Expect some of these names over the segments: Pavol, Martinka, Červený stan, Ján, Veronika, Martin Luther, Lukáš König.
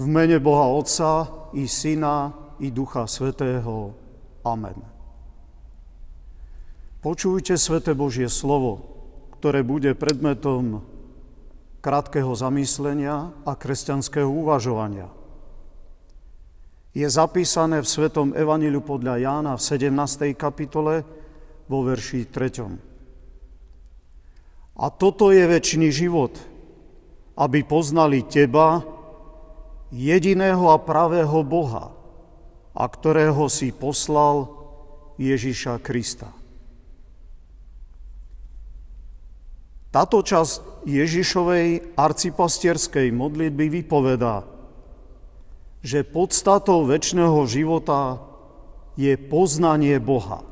V mene Boha Otca i Syna i Ducha Svätého. Amen. Počujte Sväté Božie slovo, ktoré bude predmetom krátkeho zamyslenia a kresťanského uvažovania. Je zapísané v Svätom Evanjeliu podľa Jána v 17. kapitole vo verši 3. A toto je večný život, aby poznali teba, jediného a pravého Boha, a ktorého si poslal Ježiša Krista. Táto časť Ježišovej arcipastierskej modlitby vypovedá, že podstatou večného života je poznanie Boha.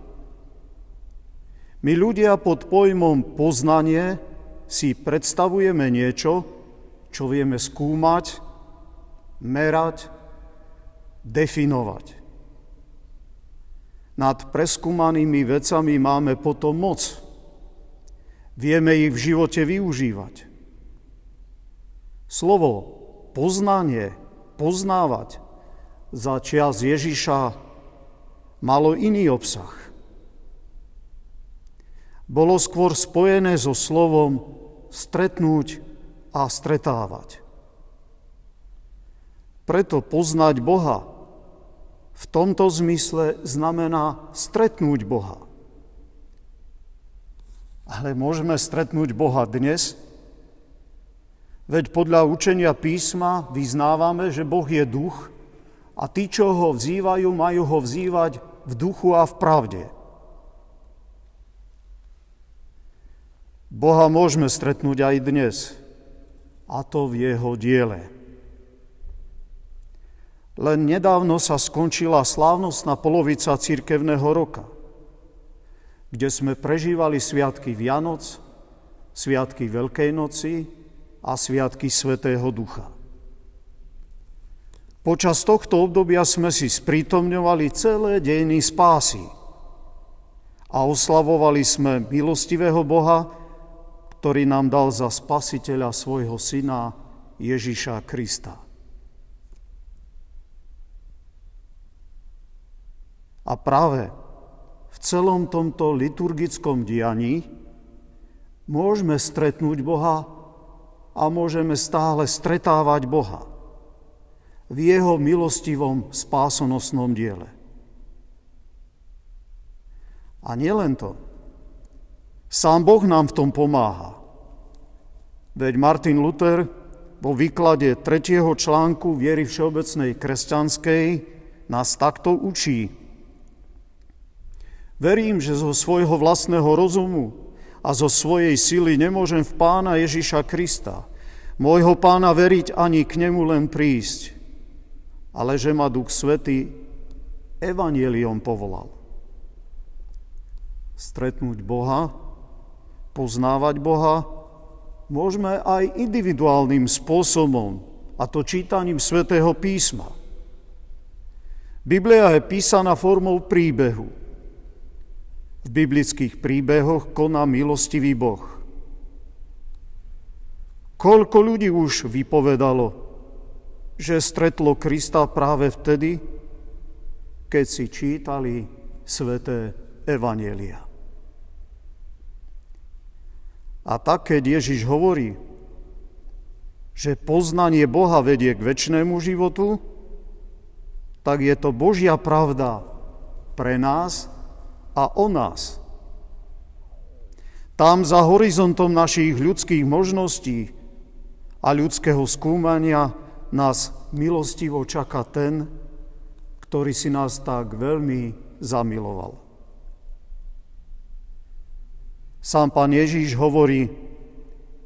My ľudia pod pojmom poznanie si predstavujeme niečo, čo vieme skúmať, merať, definovať. Nad preskúmanými vecami máme potom moc. Vieme ich v živote využívať. Slovo poznanie, poznávať za čias Ježiša malo iný obsah. Bolo skôr spojené so slovom stretnúť a stretávať. Preto poznať Boha v tomto zmysle znamená stretnúť Boha. Ale môžeme stretnúť Boha dnes? Veď podľa učenia písma vyznávame, že Boh je duch a tí, čo ho vzývajú, majú ho vzývať v duchu a v pravde. Boha môžeme stretnúť aj dnes, a to v jeho diele. Len nedávno sa skončila slávnostná polovica cirkevného roka, kde sme prežívali sviatky Vianoc, sviatky Veľkej noci a sviatky Svätého Ducha. Počas tohto obdobia sme si sprítomňovali celé dejiny spásy a oslavovali sme milostivého Boha, ktorý nám dal za spasiteľa svojho syna Ježiša Krista. A práve v celom tomto liturgickom dianí môžeme stretnúť Boha a môžeme stále stretávať Boha v jeho milostivom spásonosnom diele. A nielen to, sám Boh nám v tom pomáha. Veď Martin Luther vo výklade 3. článku viery všeobecnej kresťanskej nás takto učí: Verím, že zo svojho vlastného rozumu a zo svojej sily nemôžem v Pána Ježiša Krista, môjho Pána, veriť ani k nemu len prísť, ale že ma Duch Svätý evanjeliom povolal. Stretnúť Boha, poznávať Boha môžeme aj individuálnym spôsobom, a to čítaním Svätého písma. Biblia je písaná formou príbehu. V biblických príbehoch koná milostivý Boh. Koľko ľudí už vypovedalo, že stretlo Krista práve vtedy, keď si čítali sväté evanjelia. A tak, keď Ježiš hovorí, že poznanie Boha vedie k večnému životu, tak je to Božia pravda pre nás a o nás. Tam za horizontom našich ľudských možností a ľudského skúmania nás milostivo čaká ten, ktorý si nás tak veľmi zamiloval. Sám Pán Ježiš hovorí,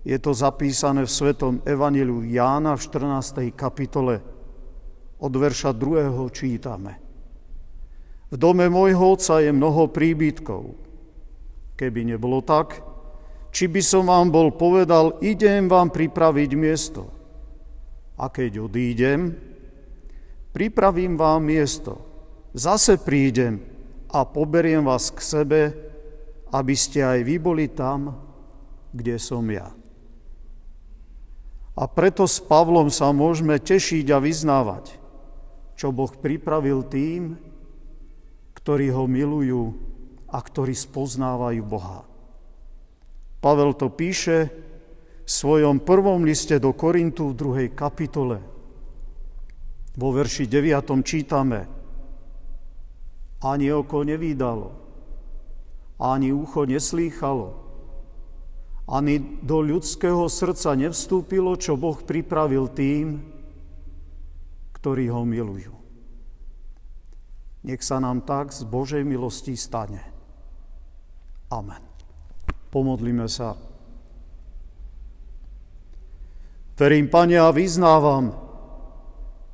je to zapísané v Svätom Evanjeliu Jána v 14. kapitole, od verša 2. čítame: V dome môjho Otca je mnoho príbytkov. Keby nebolo tak, či by som vám bol povedal, idem vám pripraviť miesto. A keď odídem, pripravím vám miesto. Zase prídem a poberiem vás k sebe, aby ste aj vy boli tam, kde som ja. A preto s Pavlom sa môžeme tešiť a vyznávať, čo Boh pripravil tým, ktorí ho milujú a ktorí spoznávajú Boha. Pavel to píše v svojom prvom liste do Korintu v 2. kapitole. Vo verši 9. čítame: Ani oko nevidelo, ani ucho neslýchalo, ani do ľudského srdca nevstúpilo, čo Boh pripravil tým, ktorí ho milujú. Nech sa nám tak z Božej milosti stane. Amen. Pomodlíme sa. Verím, Pane, a vyznávam,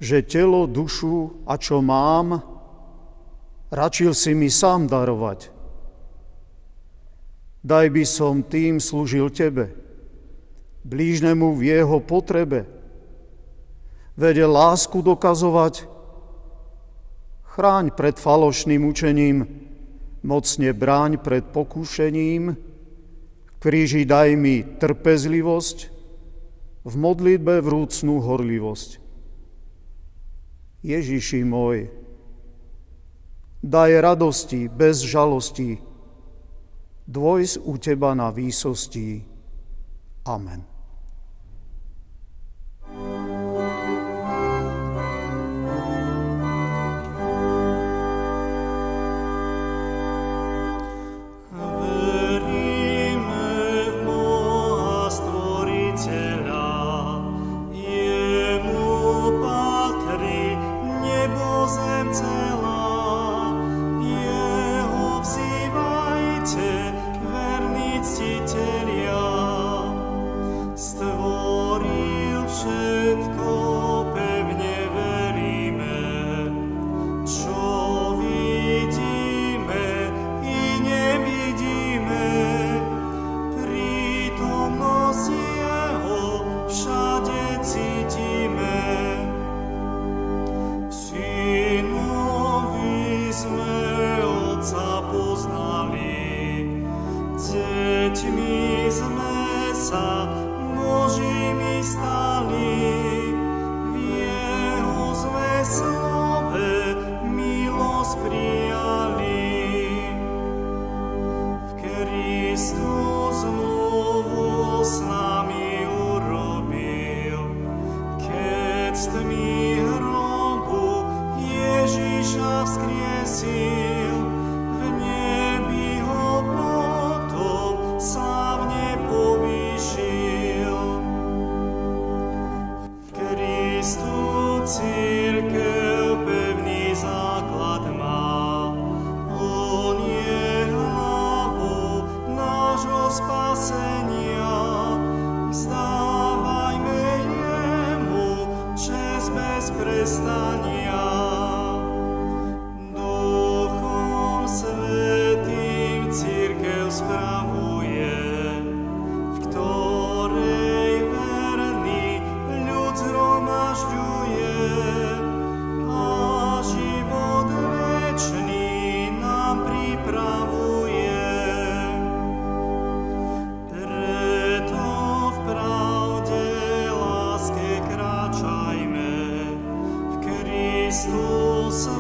že telo, dušu a čo mám, račil si mi sám darovať. Daj by som tým slúžil Tebe, blížnemu v jeho potrebe, vedel lásku dokazovať, chráň pred falošným učením, mocne bráň pred pokúšením, kríži daj mi trpezlivosť, v modlitbe vrúcnú horlivosť. Ježiši môj, daj radosti bez žalosti, dvojs u Teba na výsosti. Amen. Stúl